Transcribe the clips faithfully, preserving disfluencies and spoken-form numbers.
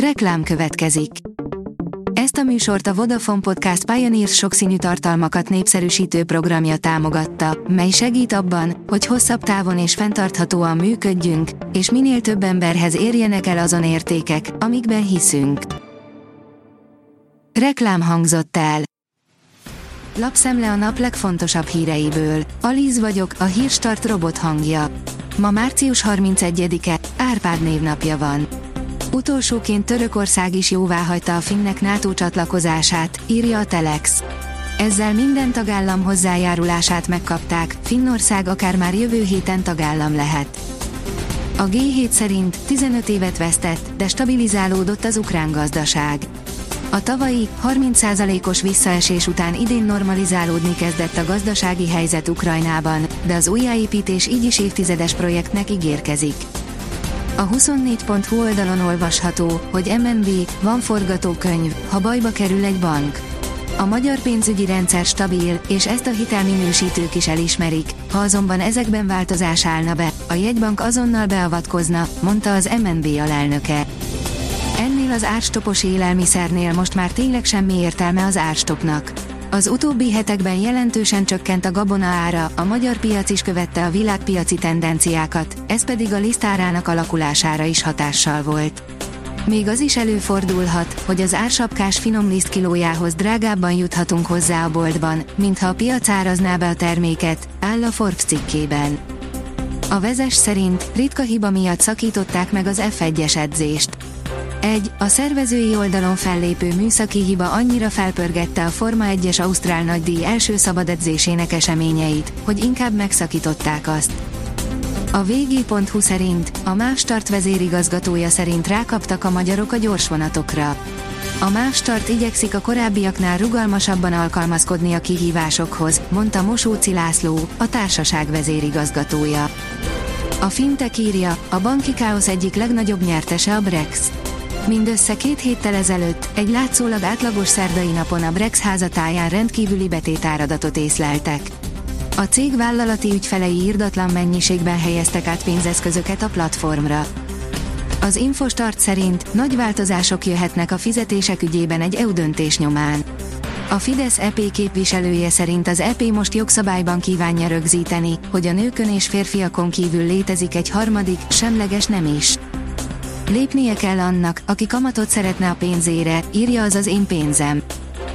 Reklám következik. Ezt a műsort a Vodafone Podcast Pioneers sokszínű tartalmakat népszerűsítő programja támogatta, mely segít abban, hogy hosszabb távon és fenntarthatóan működjünk, és minél több emberhez érjenek el azon értékek, amikben hiszünk. Reklám hangzott el. Lapszemle a nap legfontosabb híreiből. Aliz vagyok, a Hírstart robot hangja. Ma március harmincegyedike, Árpád névnapja van. Utolsóként Törökország is jóváhagyta a finnek NATO csatlakozását, írja a Telex. Ezzel minden tagállam hozzájárulását megkapták, Finnország akár már jövő héten tagállam lehet. A gé hét szerint tizenöt évet vesztett, de stabilizálódott az ukrán gazdaság. A tavalyi, harminc százalékos visszaesés után idén normalizálódni kezdett a gazdasági helyzet Ukrajnában, de az újjáépítés így is évtizedes projektnek ígérkezik. A huszonnégy pont hu oldalon olvasható, hogy em en bé, van forgatókönyv, ha bajba kerül egy bank. A magyar pénzügyi rendszer stabil, és ezt a hitelminősítők is elismerik, ha azonban ezekben változás állna be, a jegybank azonnal beavatkozna, mondta az em en bé alelnöke. Ennél az árstopos élelmiszernél most már tényleg semmi értelme az árstopnak. Az utóbbi hetekben jelentősen csökkent a gabona ára, a magyar piac is követte a világpiaci tendenciákat, ez pedig a lisztárának alakulására is hatással volt. Még az is előfordulhat, hogy az ársapkás finom liszt kilójához drágábban juthatunk hozzá a boltban, mintha a piac árazná be a terméket, áll a Forbes cikkében. A vezes szerint ritka hiba miatt szakították meg az ef egyes edzést. Egy, a szervezői oldalon fellépő műszaki hiba annyira felpörgette a Forma egyes Ausztrál Nagydíj első szabadedzésének eseményeit, hogy inkább megszakították azt. A vé gé pont hu szerint, a Mávstart vezérigazgatója szerint rákaptak a magyarok a gyorsvonatokra. A Mávstart igyekszik a korábbiaknál rugalmasabban alkalmazkodni a kihívásokhoz, mondta Mosóci László, a társaság vezérigazgatója. A Fintek írja, a banki káosz egyik legnagyobb nyertese a Brex. Mindössze két héttel ezelőtt, egy látszólag átlagos szerdai napon a Brex házatáján rendkívüli betétáradatot észleltek. A cég vállalati ügyfelei irdatlan mennyiségben helyeztek át pénzeszközöket a platformra. Az Infostart szerint nagy változások jöhetnek a fizetések ügyében egy é u döntés nyomán. A Fidesz é pé képviselője szerint az é pé most jogszabályban kívánja rögzíteni, hogy a nőkön és férfiakon kívül létezik egy harmadik, semleges nem is. Lépnie kell annak, aki kamatot szeretne a pénzére, írja az az én pénzem.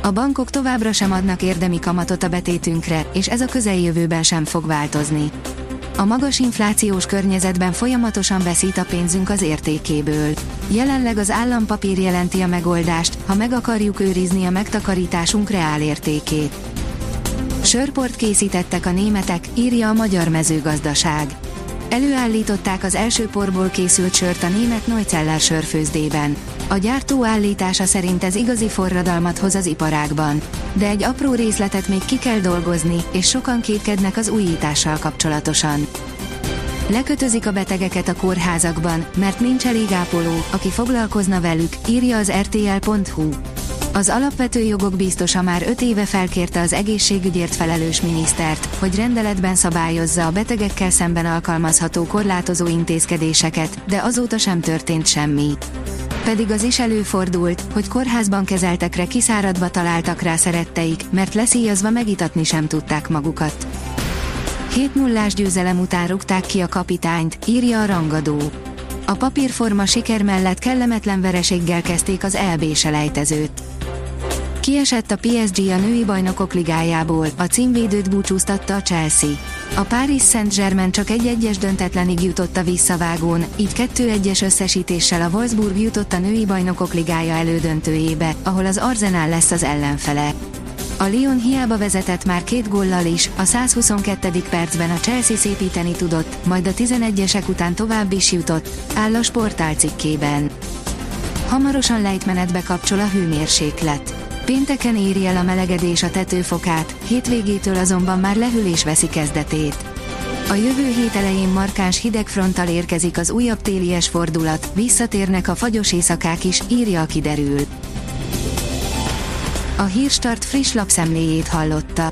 A bankok továbbra sem adnak érdemi kamatot a betétünkre, és ez a közeljövőben sem fog változni. A magas inflációs környezetben folyamatosan veszít a pénzünk az értékéből. Jelenleg az állampapír jelenti a megoldást, ha meg akarjuk őrizni a megtakarításunk reálértékét. Sörport készítettek a németek, írja a Magyar Mezőgazdaság. Előállították az első porból készült sört a német Noiceller sörfőzdében. A gyártó állítása szerint ez igazi forradalmat hoz az iparágban. De egy apró részletet még ki kell dolgozni, és sokan kétkednek az újítással kapcsolatosan. Lekötözik a betegeket a kórházakban, mert nincs elég ápoló, aki foglalkozna velük, írja az er té el pont hu. Az alapvető jogok biztosa már öt éve felkérte az egészségügyért felelős minisztert, hogy rendeletben szabályozza a betegekkel szemben alkalmazható korlátozó intézkedéseket, de azóta sem történt semmi. Pedig az is előfordult, hogy kórházban kezeltekre kiszáradva találtak rá szeretteik, mert leszíjazva megitatni sem tudták magukat. hét nullás győzelem után rúgták ki a kapitányt, írja a rangadó. A papírforma siker mellett kellemetlen vereséggel kezdték az é bé-selejtezőt. Kiesett a pé es gé a női bajnokok ligájából, a címvédőt búcsúztatta a Chelsea. A Paris Saint-Germain csak egy egyes döntetlenig jutott a visszavágón, így kettő egyes összesítéssel a Wolfsburg jutott a női bajnokok ligája elődöntőjébe, ahol az Arsenal lesz az ellenfele. A Lyon hiába vezetett már két góllal is, a száz huszonkettedik percben a Chelsea szépíteni tudott, majd a tizenegyesek után tovább is jutott, áll a Sportál cikkében. Hamarosan lejtmenetbe kapcsol a hőmérséklet. Pénteken éri el a melegedés a tetőfokát, hétvégétől azonban már lehűlés veszi kezdetét. A jövő hét elején markáns hidegfronttal érkezik az újabb télies fordulat, visszatérnek a fagyos éjszakák is, írja a kiderül. A Hírstart friss lapszemléjét hallotta.